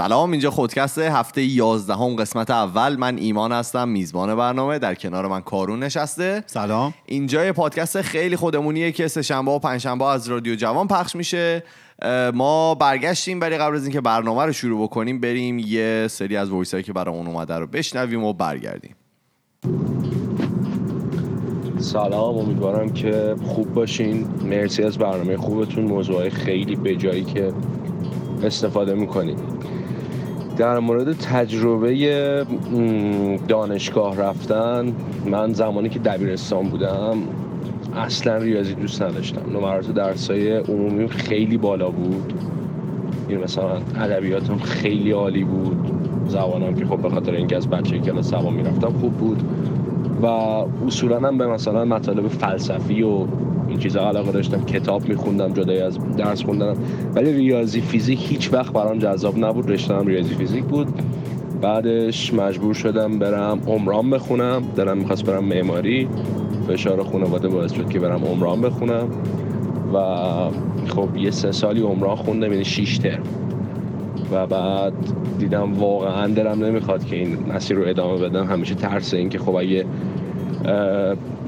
سلام، اینجا خودکست هفته 11 قسمت اول. من ایمان هستم، میزبان برنامه. در کنار من کارون نشسته. سلام. اینجا یه پادکست خیلی خودمونیه که سه شنبه و پنج شنبه از رادیو جوان پخش میشه. ما برگشتیم، ولی قبل از اینکه برنامه رو شروع بکنیم بریم یه سری از وایسایی که برامون اومده رو بشنویم و برگردیم. سلام، امیدوارم که خوب باشین. مرسی از برنامه خوبتون، موضوعای خیلی به جایی که استفاده میکنید. در مورد تجربه دانشگاه رفتن، من زمانی که دبیرستان بودم اصلا ریاضی دوست نداشتم. نمرات درسای عمومیم خیلی بالا بود، این مثلا ادبیاتم خیلی عالی بود، زبانم که خب به خاطر اینکه از بچگی کلاس سوم میرفتم خوب بود و اصولا هم به مثلا مطالب فلسفی و این چیزا علاقه داشتم، کتاب میخوندم جدای از درس خوندنم، ولی ریاضی فیزیک هیچ وقت برام جذاب نبود. رشته‌ام ریاضی فیزیک بود. بعدش مجبور شدم برم عمران بخونم، دلم می‌خواست برم معماری، فشار خانواده باعث شد که برم عمران بخونم و خب یه 3 سالی عمران خوندم، یعنی 6 ترم، و بعد دیدم واقعا دلم نمیخواد که این مسیر رو ادامه بدم. همیشه ترس این که خب اگه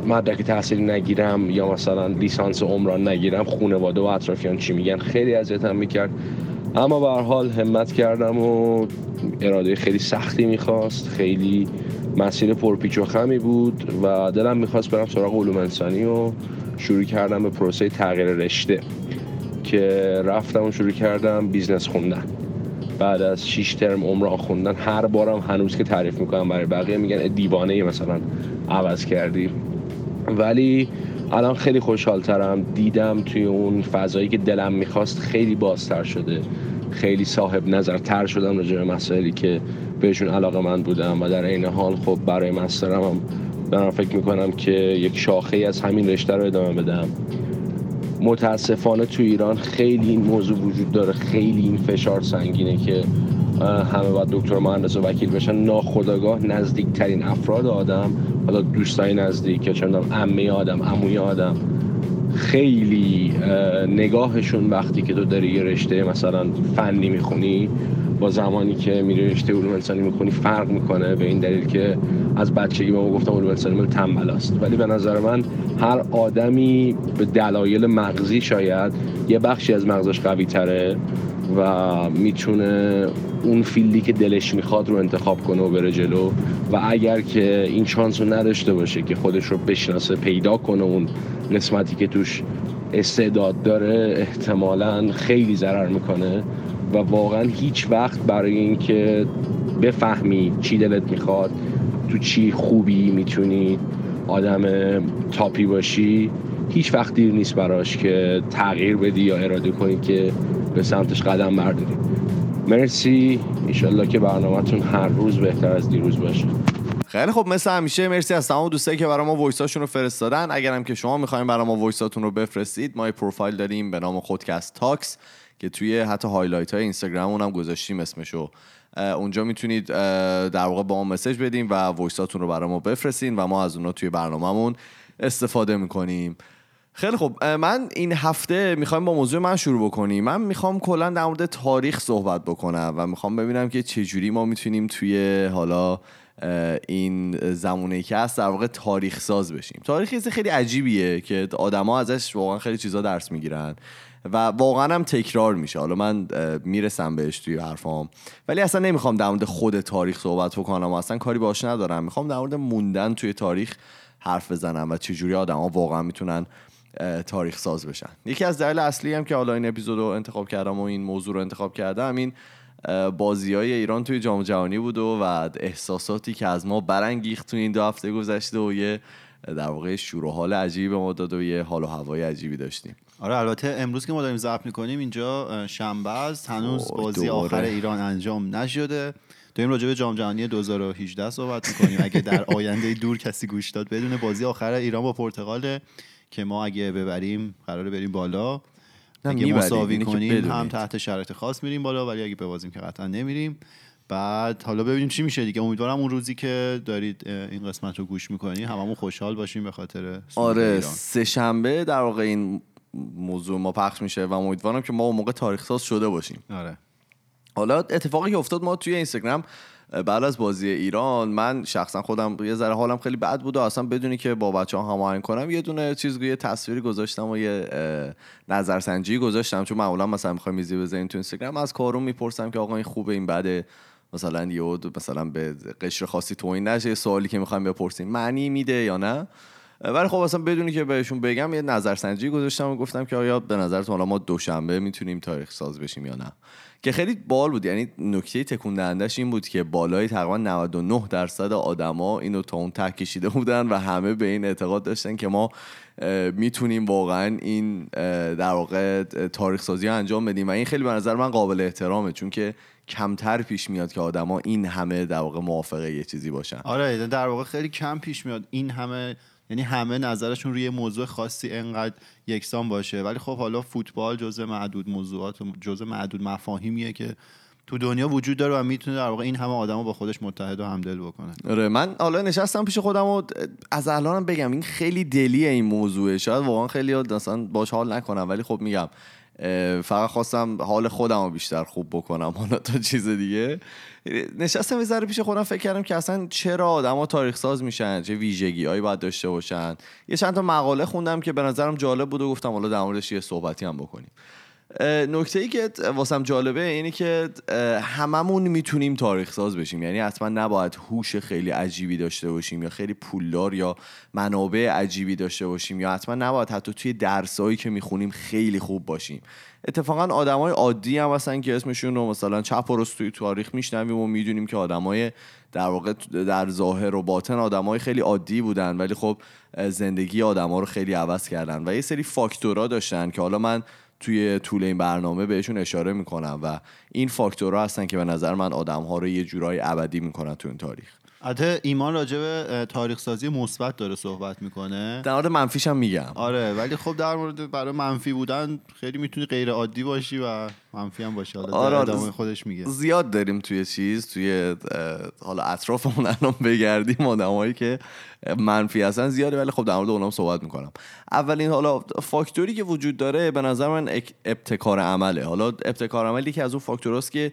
مدرک تحصیل نگیرم یا مثلا لیسانس عمران نگیرم خانواده و اطرافیان چی میگن خیلی اذیتم میکرد، اما به هر حال همت کردم و اراده خیلی سختی میخواست، خیلی مسیر پرپیچ و خمی بود و دلم میخواست برم سراغ علوم انسانی و شروع کردم به پروسه تغییر رشته که رفتم و شروع کردم بیزنس خوندن. بعد از 6 ترم عمران خوندن هر بارم هنوز که تعریف میکنم برای بقیه میگن دیوانه مثلا عوض کردی، ولی الان خیلی خوشحالترم. دیدم توی اون فضایی که دلم میخواست خیلی بازتر شده، خیلی صاحب نظرتر شدم راجع به مسائلی که بهشون علاقه من بودم و در این حال خب برای مسترم هم دارم فکر میکنم که یک شاخه‌ای از همین رشته رو ادامه بدم. متاسفانه تو ایران خیلی این موضوع وجود داره، خیلی این فشار سنگینه که همه باید دکتر مهندس و وکیل بشن. ناخودآگاه نزدیکترین افراد آدم، حالا دوستای نزدیک یا چندان عمه آدم، عموی آدم، خیلی نگاهشون وقتی که تو داری یه رشته مثلا فنی میخونی با زمانی که میری رشته علوم انسانی میخونی فرق میکنه، به این دلیل که از بچگی بابا گفتم علوم انسانی مال تنبل است، ولی به نظر من هر آدمی به دلایل مغزی شاید یه بخشی از مغزش قوی تره و میتونه اون فیلدی که دلش میخواد رو انتخاب کنه و بره جلو، و اگر که این شانس رو نداشته باشه که خودش رو بشناسه، پیدا کنه اون قسمتی که توش استعداد داره، احتمالاً خیلی ضرر میکنه و واقعاً هیچ وقت برای این که بفهمی چی دلت میخواد، تو چی خوبی، میتونی آدم تاپی باشی، هیچ وقت دیر نیست براش که تغییر بدی یا اراده کنی که به سمتش قدم برداری. مرسی، انشالله که برنامه‌تون هر روز بهتر از دیروز باشه. خیلی خب، مثل همیشه مرسی از تمام دوستایی که برای ما وایساشون رو فرستادن. اگرم که شما می‌خواید برای ما وایساتون رو بفرستید، ما یه پروفایل داریم به نام خودکست تاکس که توی حتی هایلایت‌های اینستاگرام اونم گذاشتیم اسمشو. اونجا میتونید در واقع با ما مسیج بدین و وایساتون رو برای ما بفرستین و ما از اونها توی برنامه‌مون استفاده می‌کنیم. خیلی خب، من این هفته میخوام با موضوع من شروع بکنیم. من میخوام کلا در مورد تاریخ صحبت بکنم و میخوام ببینم که چجوری ما میتونیم توی حالا این زمانه‌ای که هست در واقع تاریخ ساز بشیم. تاریخ یه چیز خیلی عجیبیه که آدما ازش واقعا خیلی چیزا درس میگیرن و واقعا هم تکرار میشه. حالا من میرسم بهش توی حرفام، ولی اصلا نمیخوام در مورد خود تاریخ صحبت بکنم، اصلا کاری باهاش ندارم. میخوام در مورد موندن توی تاریخ حرف بزنم و چجوری آدما واقعا میتونن تاریخ ساز بشن. یکی از دلایل اصلی هم که حالا این اپیزود رو انتخاب کردم و این موضوع رو انتخاب کردم این بازی‌های ایران توی جام جهانی بود و احساساتی که از ما برانگیخت توی این 2 هفته گذشته و یه در واقع شور و حال عجیبی ما داد و یه حال و هوای عجیبی داشتیم. آره، البته امروز که ما داریم ضبط می‌کنیم اینجا شنبه است، هنوز بازی آخر ایران انجام نشده. داریم راجع به جام جهانی 2018 صحبت می‌کنیم. اگه در آینده دور کسی گوش داد بدون بازی آخر ایران با پرتغال که ما اگه ببریم قراره بریم بالا، اگه مساوی کنیم هم تحت شرایط خاص میریم بالا، ولی اگه ببازیم که قطعا نمیریم. بعد حالا ببینیم چی میشه دیگه. امیدوارم اون روزی که دارید این قسمت رو گوش میکنی هممون خوشحال باشیم به خاطر آره ایران. سه شنبه در واقع این موضوع ما پخش میشه و امیدوارم که ما اون موقع تاریخ ساز شده باشیم. آره حالا اتفاقی که افتاد، ما توی اینستاگرام بعد از بازی ایران، من شخصا خودم یه ذره حالم خیلی بد بود و اصلا بدونی که با بچه‌ها هماهنگ کنم یه دونه چیز، یه تصویری گذاشتم و یه نظرسنجی گذاشتم، چون معمولا مثلا می‌خوام میزی بزنیم تو اینستاگرام، از کارون میپرسم که آقا این خوبه، این بده، مثلا یه مثلا به قشر خاصی توهین نشه، سوالی که می‌خوام بپرسیم معنی میده یا نه. ولی خب اصلا بدونی که بهشون بگم یه نظرسنجی گذاشتم و گفتم که آیا به نظرتون حالا ما دوشنبه میتونیم تاریخ ساز بشیم یا نه، که خیلی باحال بود. یعنی نکته تکون دهنده‌اش این بود که بالای تقریبا 99% آدما اینو تا اون ته کشیده بودن و همه به این اعتقاد داشتن که ما میتونیم واقعا این در واقع تاریخ سازی انجام بدیم، و این خیلی به نظر من قابل احترامه، چون که کمتر پیش میاد که آدما این همه در واقع موافقه یه چیزی باشن. آره در واقع خیلی کم پیش میاد این همه، یعنی همه نظرشون روی موضوع خاصی انقدر یکسان باشه. ولی خب حالا فوتبال جزء معدود موضوعات و جزء معدود مفاهیمیه که تو دنیا وجود داره و میتونه در واقع این همه آدمو با خودش متحد و همدل بکنه. آره من حالا نشستم پیش خودم و از الانم بگم این خیلی دلیه این موضوعه، شاید واقعا خیلی مثلا باش حال نکنم، ولی خب میگم فقط خواستم حال خودمو بیشتر خوب بکنم حالا تا چیز دیگه. نشستم یه ذره پیش خودم فکر کردم که اصلا چرا آدما تاریخ ساز میشن، چه ویژگی‌هایی باید داشته باشن. یه چند تا مقاله خوندم که به نظرم جالب بود و گفتم حالا در موردش یه صحبتی هم بکنیم. نکته‌ای که واسم جالبه اینی که هممون میتونیم تاریخ ساز بشیم، یعنی حتما نباید هوش خیلی عجیبی داشته باشیم یا خیلی پولدار یا منابع عجیبی داشته باشیم، یا حتما نباید حتی توی درسایی که میخونیم خیلی خوب باشیم. اتفاقا آدمای عادی هم هستن که اسمشون رو مثلا چپ و راست توی تاریخ میشنویم و میدونیم که آدمای در واقع در ظاهر و باطن آدمای خیلی عادی بودن، ولی خب زندگی آدما رو خیلی عوض کردن و یه سری فاکتورا داشتن که حالا من توی طول این برنامه بهشون اشاره میکنم و این فاکتورها هستن که به نظر من آدم‌ها رو یه جورای ابدی میکنن تو این تاریخ. البته ایمان راجع به تاریخ سازی مثبت داره صحبت میکنه، در مورد منفیش هم میگم. آره ولی خب در مورد برای منفی بودن خیلی میتونی غیر عادی باشی و منفی هم باشی. آره آدم خودش میگه زیاد داریم توی چیز، توی حالا اطرافمون الان بگردیم آدمایی که منفی هستن زیاده، ولی خب در مورد اونام صحبت میکنم. اولین حالا فاکتوری که وجود داره به نظر من ابتکار عمله. حالا ابتکار عملی که از اون فاکتوراست که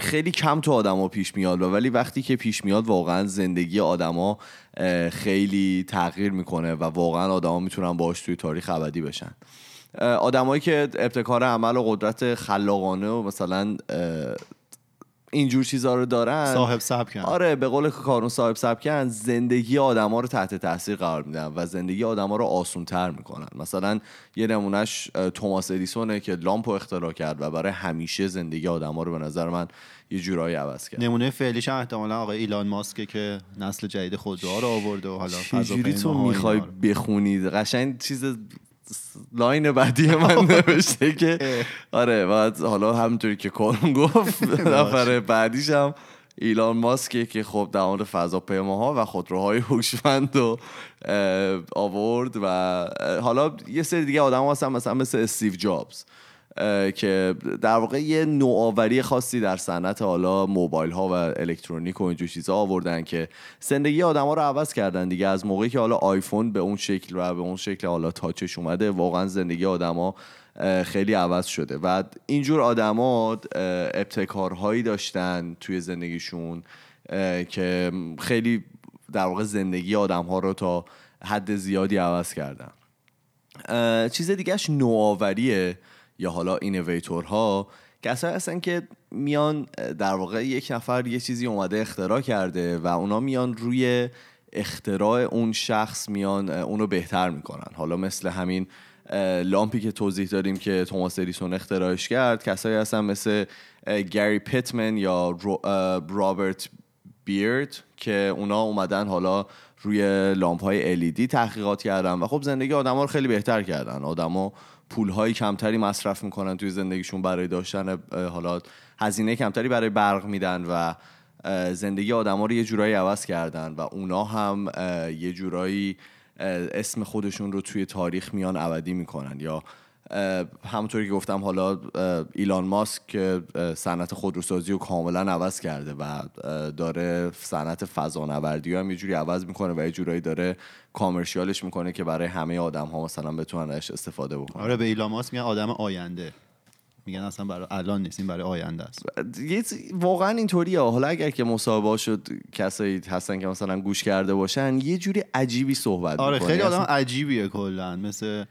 خیلی کم تو آدما پیش میاد، ولی وقتی که پیش میاد واقعا زندگی آدما خیلی تغییر میکنه و واقعا آدما میتونن باهاش توی تاریخ ابدی بشن. آدمایی که ابتکار عمل و قدرت خلاقانه و مثلا اینجور چیزا رو دارن، صاحب سبکن. آره به قول کارون صاحب سبکن، زندگی آدما رو تحت تاثیر قرار میدن و زندگی آدما رو آسان‌تر میکنن. مثلا یه نمونهش توماس ادیسونه که لامپ رو اختراع کرد و برای همیشه زندگی آدما رو به نظر من یه جورایی عوض کرد. نمونه فعلیش هم احتمالاً آقای ایلان ماسک که نسل جدید خودرو رو آورده و حالا فضاپیماها. میخوای بخونید قشنگ چیز لاین بعدی من نوشته که آره بعد حالا همونطوری که کارون گفت نفر بعدیش هم ایلان ماسک که خب در مورد فضاپیماها و خودروهای هوشمند رو آورد و حالا یه سری دیگه آدم هستن مثلا مثل استیو جابز که در واقع یه نوآوری خاصی در صنعت حالا موبایل ها و الکترونیک و اینجور چیزها آوردن که زندگی آدما رو عوض کردن دیگه. از موقعی که حالا آیفون به اون شکل و به اون شکل حالا تاچش اومده، واقعا زندگی آدما خیلی عوض شده و اینجور آدما ابتکارهایی داشتن توی زندگیشون که خیلی در واقع زندگی آدم‌ها رو تا حد زیادی عوض کردن. چیز دیگهش نوآوریه یا حالا اینویتورها، کسایی هستن که میان در واقع یک نفر یه چیزی اومده اختراع کرده و اونا میان روی اختراع اون شخص میان اونو بهتر میکنن. حالا مثل همین لامپی که توضیح دادیم که توماس ادیسون اختراعش کرد، کسایی هستن مثل گری پیتمن یا رابرت بیرد که اونا اومدن حالا روی لامپ‌های LED تحقیقات کردن و خب زندگی آدما رو خیلی بهتر کردن. آدما پول‌های کمتری مصرف میکنن توی زندگیشون برای داشتن حالا هزینه کمتری برای برق میدن و زندگی آدما رو یه جورایی عوض کردن و اونا هم یه جورایی اسم خودشون رو توی تاریخ میان ابدی میکنن. یا همونطوری که گفتم حالا ایلان ماسک که صنعت خودروسازی رو کاملا عوض کرده و داره صنعت فضانوردی هم یه جوری عوض میکنه و یه جورایی داره کامرشیالش میکنه که برای همه آدم ها مثلا بتونن ازش استفاده بکنن. آره به ایلان ماسک میگن آدم آینده. میگن اصلا برای الان نیست، این برای آینده است. واقعا اینطوریه. حالا اگر که مصاحبه شد کسایی هستن که مثلا گوش کرده باشن، یه جوری عجیبی صحبت می‌کنه. آره خیلی آدم عجیبیه کلا، مثل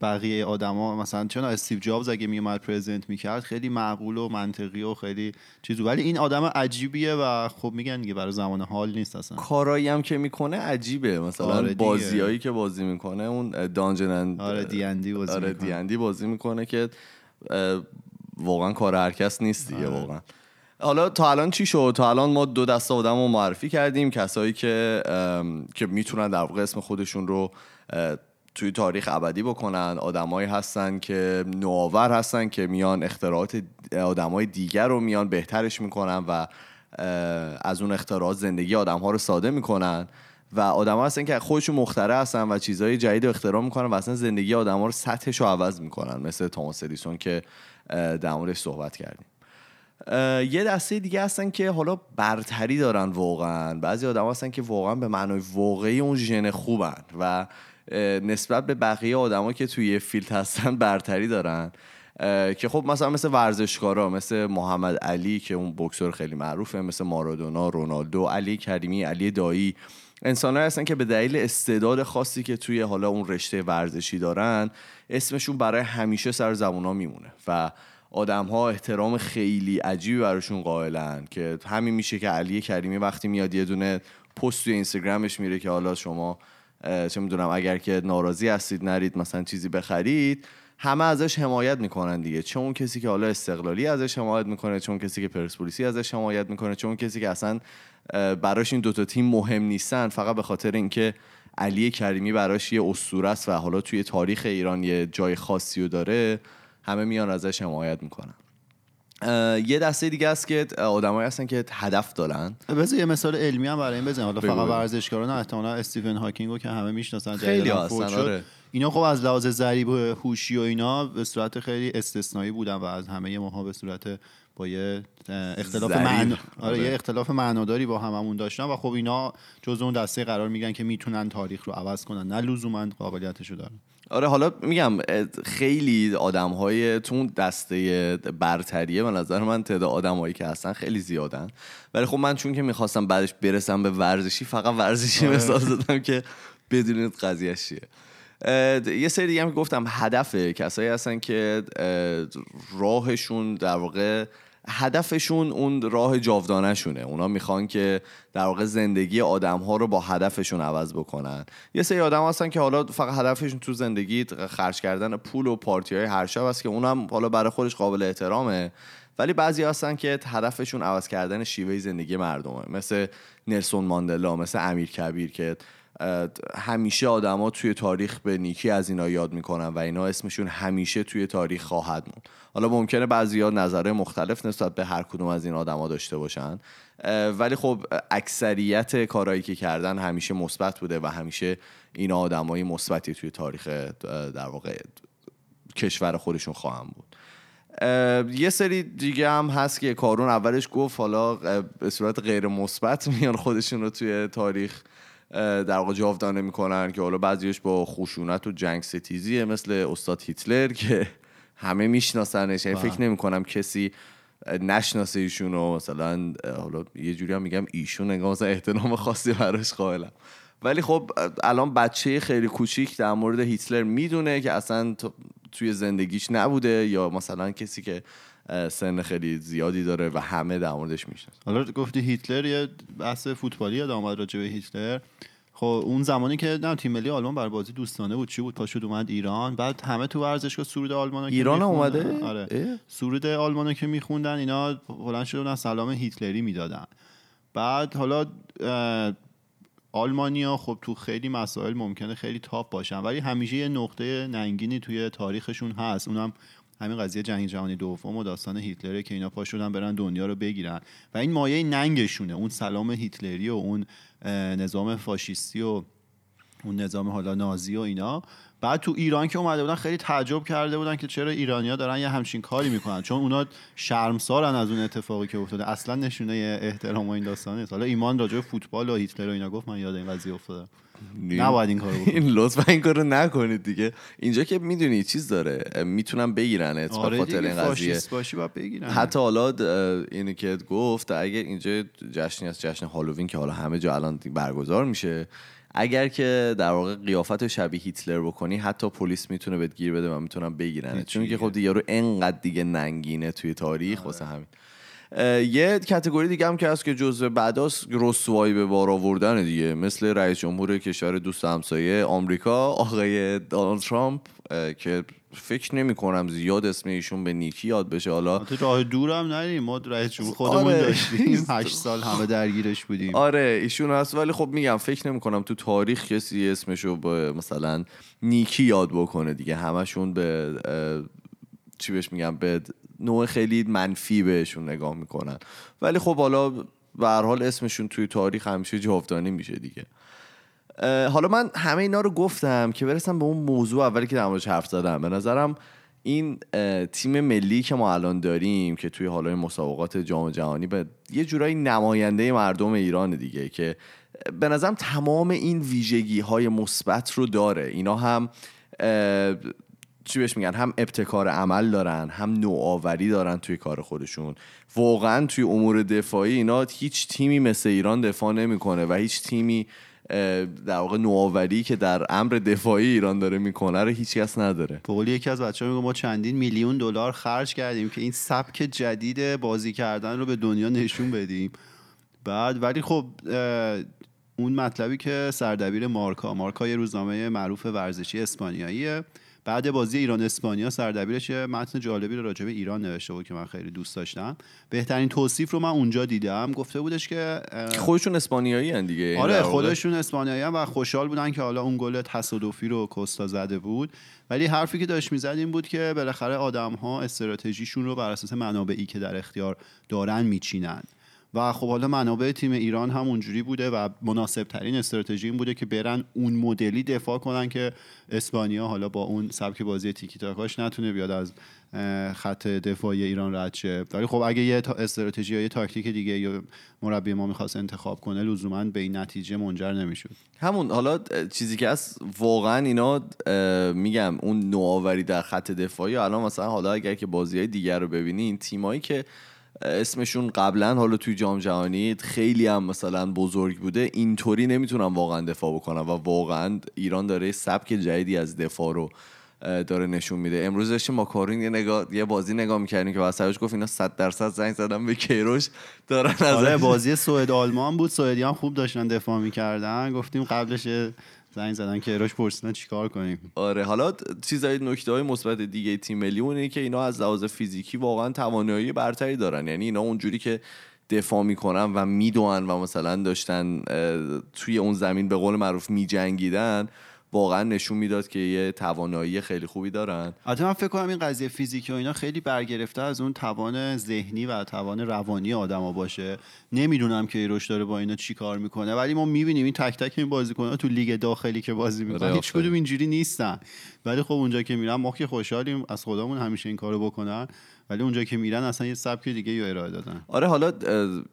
بقیه آدما. مثلا چون استیو جابز اگه میومد پرزنت میکرد خیلی معقول و منطقی و خیلی چیزو، ولی این آدم عجیبیه و خب میگن دیگه برای زمان حال نیست اصلا. کارایی هم که میکنه عجیبه، مثلا آره بازیایی که بازی میکنه، اون دانجن اند آره دی ان دی بازی آره دی ان دی بازی میکنه که واقعا کار هر کس نیست دیگه. آره. واقعا حالا تا الان چی شد؟ تا الان ما دو دسته آدمو معرفی کردیم، کسایی که میتونن در واقع اسم خودشون رو توی تاریخ ابدی بکنن. آدمایی هستن که نوآور هستن، که میان اختراعات آدمای دیگر رو میان بهترش میکنن و از اون اختراعات زندگی آدم‌ها رو ساده میکنن. و آدم‌ها هستن که خودشون مخترع هستن و چیزهای جدید اختراع میکنن و اصلا زندگی آدم‌ها رو سطحش رو عوض میکنن، مثل توماس ادیسون که در موردش صحبت کردیم. یه دسته دیگه هستن که حالا برتری دارن واقعا. بعضی آدم‌ها هستن که واقعا به معنای واقعی اون ژن خوبن و نسبت به بقیه آدما که توی فیلد هستن برتری دارن، که خب مثلا مثل ورزشکارا، مثل محمد علی که اون بوکسور خیلی معروفه، مثل مارادونا، رونالدو، علی کریمی، علی دایی، انسان‌هایی هستن که به دلیل استعداد خاصی که توی حالا اون رشته ورزشی دارن اسمشون برای همیشه سر زبونا میمونه و آدم‌ها احترام خیلی عجیبی براشون قائلن. که همین میشه که علی کریمی وقتی میاد یه دونه پست توی اینستاگرامش میره که حالا شما چه میدونم اگر که ناراضی هستید نرید مثلا چیزی بخرید، همه ازش حمایت میکنن دیگه. چه اون کسی که حالا استقلالی ازش حمایت میکنه، چه اون کسی که پرسپولیسی ازش حمایت میکنه، چه اون کسی که اصلا براش این دوتا تیم مهم نیستن، فقط به خاطر اینکه علی کریمی براش یه اسطوره است و حالا توی تاریخ ایران یه جای خاصی رو داره، همه میان ازش حمایت میکنن. یه دسته دیگه است که آدمایی هستن که هدف دارن. بذار یه مثال علمی هم برای این بزنم. حالا فقط ورزشکارا نه، احتمالاً استیفن هاکینگو که همه میشناسن خیلی هستن. آره. اینا خب از لحاظ ضریب و هوشی و اینا به صورت خیلی استثنایی بودن و از همه ماها به صورت با یه اختلاف معنا آره یه اختلاف معناداری با هممون داشتن و خب اینا جزو اون دسته قرار میگیرن که میتونن تاریخ رو عوض کنن، نه لزوماً قابلیتشو دارن. آره حالا میگم خیلی آدم‌های تو دسته برتریه به نظر من تعداد آدمایی که هستن خیلی زیادن، ولی خب من چون که میخواستم بعدش برسم به ورزشی، فقط ورزشی مثال زدم که بدونید قضیه چیه. یه سری دیگه هم که گفتم هدفه، کسایی هستن که راهشون در واقع هدفشون اون راه جاودانه شونه. اونا میخوان که در واقع زندگی آدم‌ها رو با هدفشون عوض بکنن. یه سری آدم هستن که حالا فقط هدفشون تو زندگی خرج کردن پول و پارتی‌های هر شب است که اونم حالا برای خودش قابل احترامه، ولی بعضی هستن که هدفشون عوض کردن شیوه زندگی مردمه، مثل نلسون ماندلا، مثل امیرکبیر که همیشه آدما توی تاریخ به نیکی از اینا یاد میکنن و اینا اسمشون همیشه توی تاریخ خواهد موند. حالا ممکنه بعضیا نظرهای مختلف نسبت به هر کدوم از این آدما داشته باشن، ولی خب اکثریت کارهایی که کردن همیشه مثبت بوده و همیشه اینا آدمای مثبتی توی تاریخ در واقع کشور خودشون خواهند بود. یه سری دیگه هم هست که کارون اولش گفت حالا به صورت غیر مثبت میان خودشون رو توی تاریخ در واقع جاودانه میکنن، که حالا بعضیش با خشونت و جنگ ستیزیه، مثل استاد هیتلر که همه میشناسنش. این فکر نمیکنم کسی نشناسه ایشون رو. مثلا حالا یه جوری هم میگم ایشون انگار مثلا احترام خاصی براش قائلم، ولی خب الان بچه خیلی کوچیک در مورد هیتلر میدونه که اصلا توی زندگیش نبوده، یا مثلا کسی که سن خیلی زیادی داره و همه در موردش میشناسن. حالا گفتی هیتلر، یه بحث فوتبالی یادم اومد راجع به هیتلر. خب اون زمانی که تیم ملی آلمان برای بازی دوستانه بود چی بود، پاشد اومد ایران، بعد همه تو ورزشگاه سرود آلمانو که ایران اومده آره سرود آلمانو که میخوندن، اینا بلند شدن سلام هیتلری میدادن. بعد حالا آلمانیا خب تو خیلی مسائل ممکنه خیلی تاپ باشن، ولی همیشه یه نقطه ننگینی توی تاریخشون هست. اونم همین قضیه جنگ جهانی دوم و داستان هیتلره که اینا پا شدن برن دنیا رو بگیرن و این مایه ننگشونه، اون سلام هیتلری و اون نظام فاشیستی و اون نظام حالا نازی و اینا. بعد تو ایران که اومده بودن خیلی تعجب کرده بودن که چرا ایرانی‌ها دارن یه همچین کاری میکنن، چون اونا شرمسارن از اون اتفاقی که افتاده، اصلا نشونه احترام و این داستان نیست. حالا ایمان راجع به فوتبال و هیتلر و اینا گفت، من یاد این قضیه افتادم. نباید این کارو بکنید، لطفا این کارو نکنید دیگه. اینجا که میدونی چیز داره، میتونن بگیرنت به خاطر این قضیه. حتی حالا اینو که گفت، اگه اینجا جشنی از جشن هالووین که حالا همه جا الان برگزار میشه، اگر که در واقع قیافت شبیه هیتلر بکنی، حتی پلیس میتونه بهت گیر بده و میتونن بگیرنت، چون که خب یارو انقدر دیگه ننگینه توی تاریخ. واسه همین یه کاتگوری دیگه هم که هست که جزء بعداست، رسوایی به بار آوردن دیگه، مثل رئیس جمهور کشور دوست همسایه آمریکا آقای دونالد ترامپ، که فکر نمی‌کنم زیاد اسم ایشون به نیکی یاد بشه. حالا راه دورم نریم، ما رئیس جمهور خودمون داشتیم 8 سال همه درگیرش بودیم. آره ایشون هست، ولی خب میگم فکر نمی‌کنم تو تاریخ کسی اسمشو به مثلا نیکی یاد بکنه دیگه، همشون به چی بهش میگم، به نوع خیلی منفی بهشون نگاه میکنن. ولی خب حالا به هر حال اسمشون توی تاریخ همیشه جاودانه میشه دیگه. حالا من همه اینا رو گفتم که برسم به اون موضوع اولی که در موردش حرف زدم. به نظرم این تیم ملی که ما الان داریم که توی حالا مسابقات جام جهانی به یه جورایی نماینده مردم ایران دیگه، که به نظرم تمام این ویژگی های مثبت رو داره. اینا هم چی بهش میگن، هم ابتکار عمل دارن، هم نوآوری دارن توی کار خودشون. واقعا توی امور دفاعی اینا هیچ تیمی مثل ایران دفاع نمیکنه و هیچ تیمی در واقع نوآوری که در امر دفاعی ایران داره میکنه رو هیچ کس نداره. بقول یکی از بچه‌ها میگه ما چندین میلیون دلار خرج کردیم که این سبک جدید بازی کردن رو به دنیا نشون بدیم. بعد ولی خب اون مطلبی که سردبیر مارکا یه روزنامه معروف ورزشی اسپانیاییه، بعد بازی ایران اسپانیا سردبیرش متن جالبی رو راجع به ایران نوشته بود که من خیلی دوست داشتم. بهترین توصیف رو من اونجا دیدم، گفته بودش که خودشون اسپانیایی ان دیگه. آره خودشون اسپانیایی ان و خوشحال بودن که حالا اون گل تصادفی رو کوستا زده بود، ولی حرفی که داشت میزد این بود که بالاخره آدم‌ها استراتژیشون رو بر اساس منابعی که در اختیار دارن میچینن و خب حالا منابع تیم ایران هم اونجوری بوده و مناسب ترین استراتژی این بوده که برن اون مدلی دفاع کنن که اسپانیا حالا با اون سبک بازی تیکی تاکاش نتونه بیاد از خط دفاعی ایران رد شه. ولی خب اگه یه استراتژی یا یه تاکتیک دیگه یا مربی ما می‌خواست انتخاب کنه، لزوماً به این نتیجه منجر نمی‌شد. همون حالا چیزی که از واقعاً اینا میگم اون نوآوری در خط دفاعی الان، مثلا حالا اگر که بازی‌های دیگه رو ببینین، تیمایی که اسمشون قبلا حالا توی جام جهانی خیلی هم مثلا بزرگ بوده، اینطوری نمیتونن واقعا دفاع بکنن و واقعا ایران داره سبک جدیدی از دفاع رو داره نشون میده. امروز داشتیم ما کارون یه بازی نگاه میکردیم که واسهش گفت اینا 100% زنگ زدن به کیروش دارن از آره بازی سوئد آلمان بود، سوئدی هم خوب داشتن دفاع میکردن، گفتیم قبلش زنگ زدن کیروش پرسیدن چیکار کنیم. آره حالا چیزای نکته‌های مثبت دیگه تیم ملی اونه که اینا از لحاظ فیزیکی واقعا توانایی برتری دارن، یعنی اینا اونجوری که دفاع میکنن و میدونن و مثلا داشتن توی اون زمین به قول معروف میجنگیدن، واقعا نشون میداد که یه توانایی خیلی خوبی دارن. البته من فکر کنم این قضیه فیزیکی و اینا خیلی برگرفته از اون توان ذهنی و توان روانی آدما باشه. نمیدونم که ایروش داره با اینا چی کار میکنه، ولی ما میبینیم این تک تک این بازیکن‌ها تو لیگ داخلی که بازی میکنن هیچ کدوم اینجوری نیستن، ولی خب اونجا که میرن ما که خوشحالیم از خودمون همیشه این کارو بکنن، ولی اونجا که میرن اصلا یه سبک دیگه یا ارائه دادن. آره حالا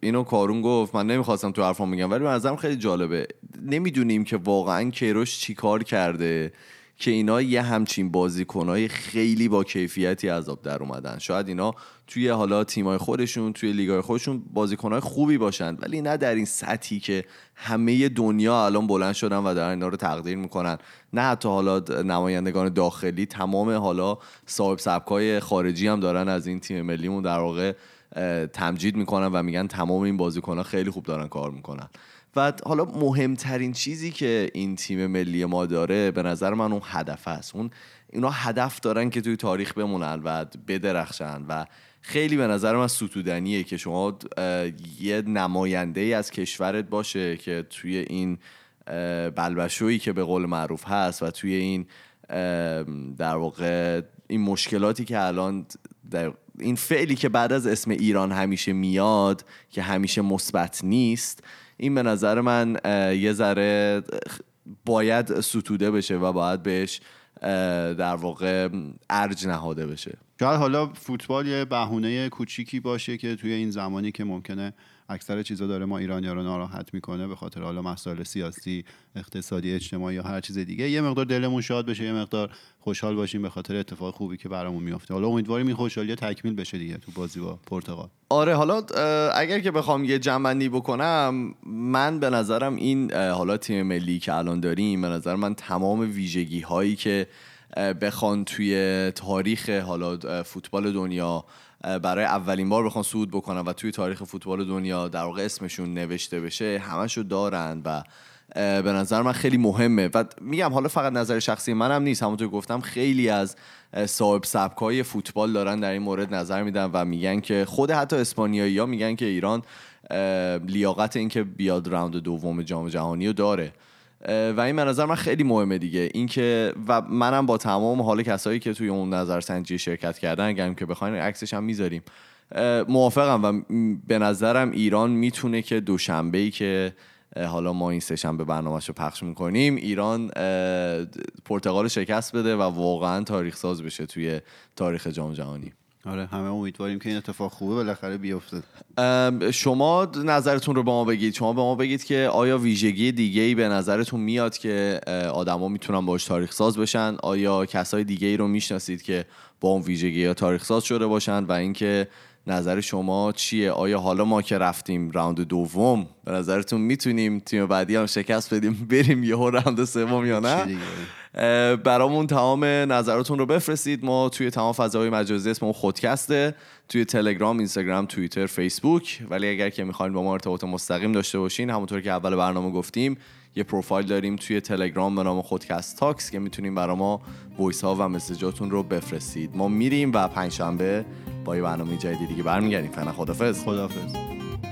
اینو کارون گفت، من نمیخواستم تو حرفام بگم، ولی به نظرم خیلی جالبه. نمیدونیم که واقعا کیروش چی کار کرده که اینا یه همچین بازیکنای خیلی با کیفیتی از آب در اومدن. شاید اینا توی حالا تیمای خودشون توی لیگای خودشون بازیکنای خوبی باشن، ولی نه در این سطحی که همه دنیا الان بلند شدن و دارن اینا رو تقدیر میکنن، نه حتی حالا نمایندگان داخلی، تمام حالا صاحب سبکای خارجی هم دارن از این تیم ملیمون در واقع تمجید میکنن و میگن تمام این بازیکن‌ها خیلی خوب دارن کار میکنن. و حالا مهمترین چیزی که این تیم ملی ما داره به نظر من اون هدف است. اینا هدف دارن که توی تاریخ بمونن و بدرخشن و خیلی به نظر من ستودنیه که شما یه نماینده ای از کشورت باشه که توی این بلبشویی که به قول معروف هست و توی این در واقع این مشکلاتی که الان در این فعلی که بعد از اسم ایران همیشه میاد که همیشه مثبت نیست، این به نظر من یه ذره باید ستوده بشه و باید بهش در واقع ارج نهاده بشه. شاید حالا فوتبال یه بهونه کوچیکی باشه که توی این زمانی که ممکنه اکثر چیزا داره ما ایرانی‌ها رو ناراحت میکنه به خاطر حالا مسائل سیاسی، اقتصادی، اجتماعی یا هر چیز دیگه، یه مقدار دلمون شاد بشه، یه مقدار خوشحال باشیم به خاطر اتفاق خوبی که برامون میفته. حالا امیدواریم این خوشحالی تکمیل بشه دیگه تو بازی با پرتغال. آره، حالا اگر که بخوام یه جمع‌بندی بکنم، من به نظرم این حالا تیم ملی که الان داریم، به نظر من تمام ویژگی هایی که بخوان توی تاریخ حالا فوتبال دنیا برای اولین بار بخوان صعود بکنن و توی تاریخ فوتبال دنیا در واقع اسمشون نوشته بشه، همشو دارن و به نظر من خیلی مهمه. و میگم حالا فقط نظر شخصی منم نیست، همونطور گفتم خیلی از صاحب سبکای فوتبال دارن در این مورد نظر میدن و میگن که خود حتی اسپانیایی‌ها میگن که ایران لیاقت این که بیاد راوند دوم جام جهانی رو داره و این به نظر من خیلی مهمه دیگه. این که و منم با تمام حال کسایی که توی اون نظرسنجی شرکت کردن، اگرم که بخواین عکسش هم میذاریم، موافقم و به نظرم ایران میتونه که دوشنبه‌ای که حالا ما این سه شنبه برنامه‌شو پخش میکنیم، ایران پرتغال شکست بده و واقعا تاریخ ساز بشه توی تاریخ جام جهانی. آره، همه امیدواریم که این اتفاق خوبه بالاخره بیفته. شما نظرتون رو به ما بگید. شما به ما بگید که آیا ویژگی دیگه‌ای به نظرتون میاد که آدما میتونن باهاش تاریخ ساز بشن؟ آیا کسای دیگه‌ای رو میشناسید که با اون ویژگی‌ها تاریخ ساز شده باشن؟ و اینکه نظر شما چیه؟ آیا حالا ما که رفتیم راوند دوم، به نظرتون میتونیم تیم بعدی هم شکست بدیم بریم یهو راوند سوم یا نه؟ برامون تمام نظراتون رو بفرستید. ما توی تمام فضاهای مجازی اسممون خودکسته، توی تلگرام، اینستاگرام، توییتر، فیسبوک. ولی اگر که میخواین با ما ارتباط مستقیم داشته باشین، همونطور که اول برنامه گفتیم، یه پروفایل داریم توی تلگرام به نام خودکست تاکس که میتونیم برای ما وایس ها و مسیجاتون رو بفرستید. ما میریم و پنجشنبه با یه برنامه جدیدی دیگه برمیگردیم. فعلا خدافظ.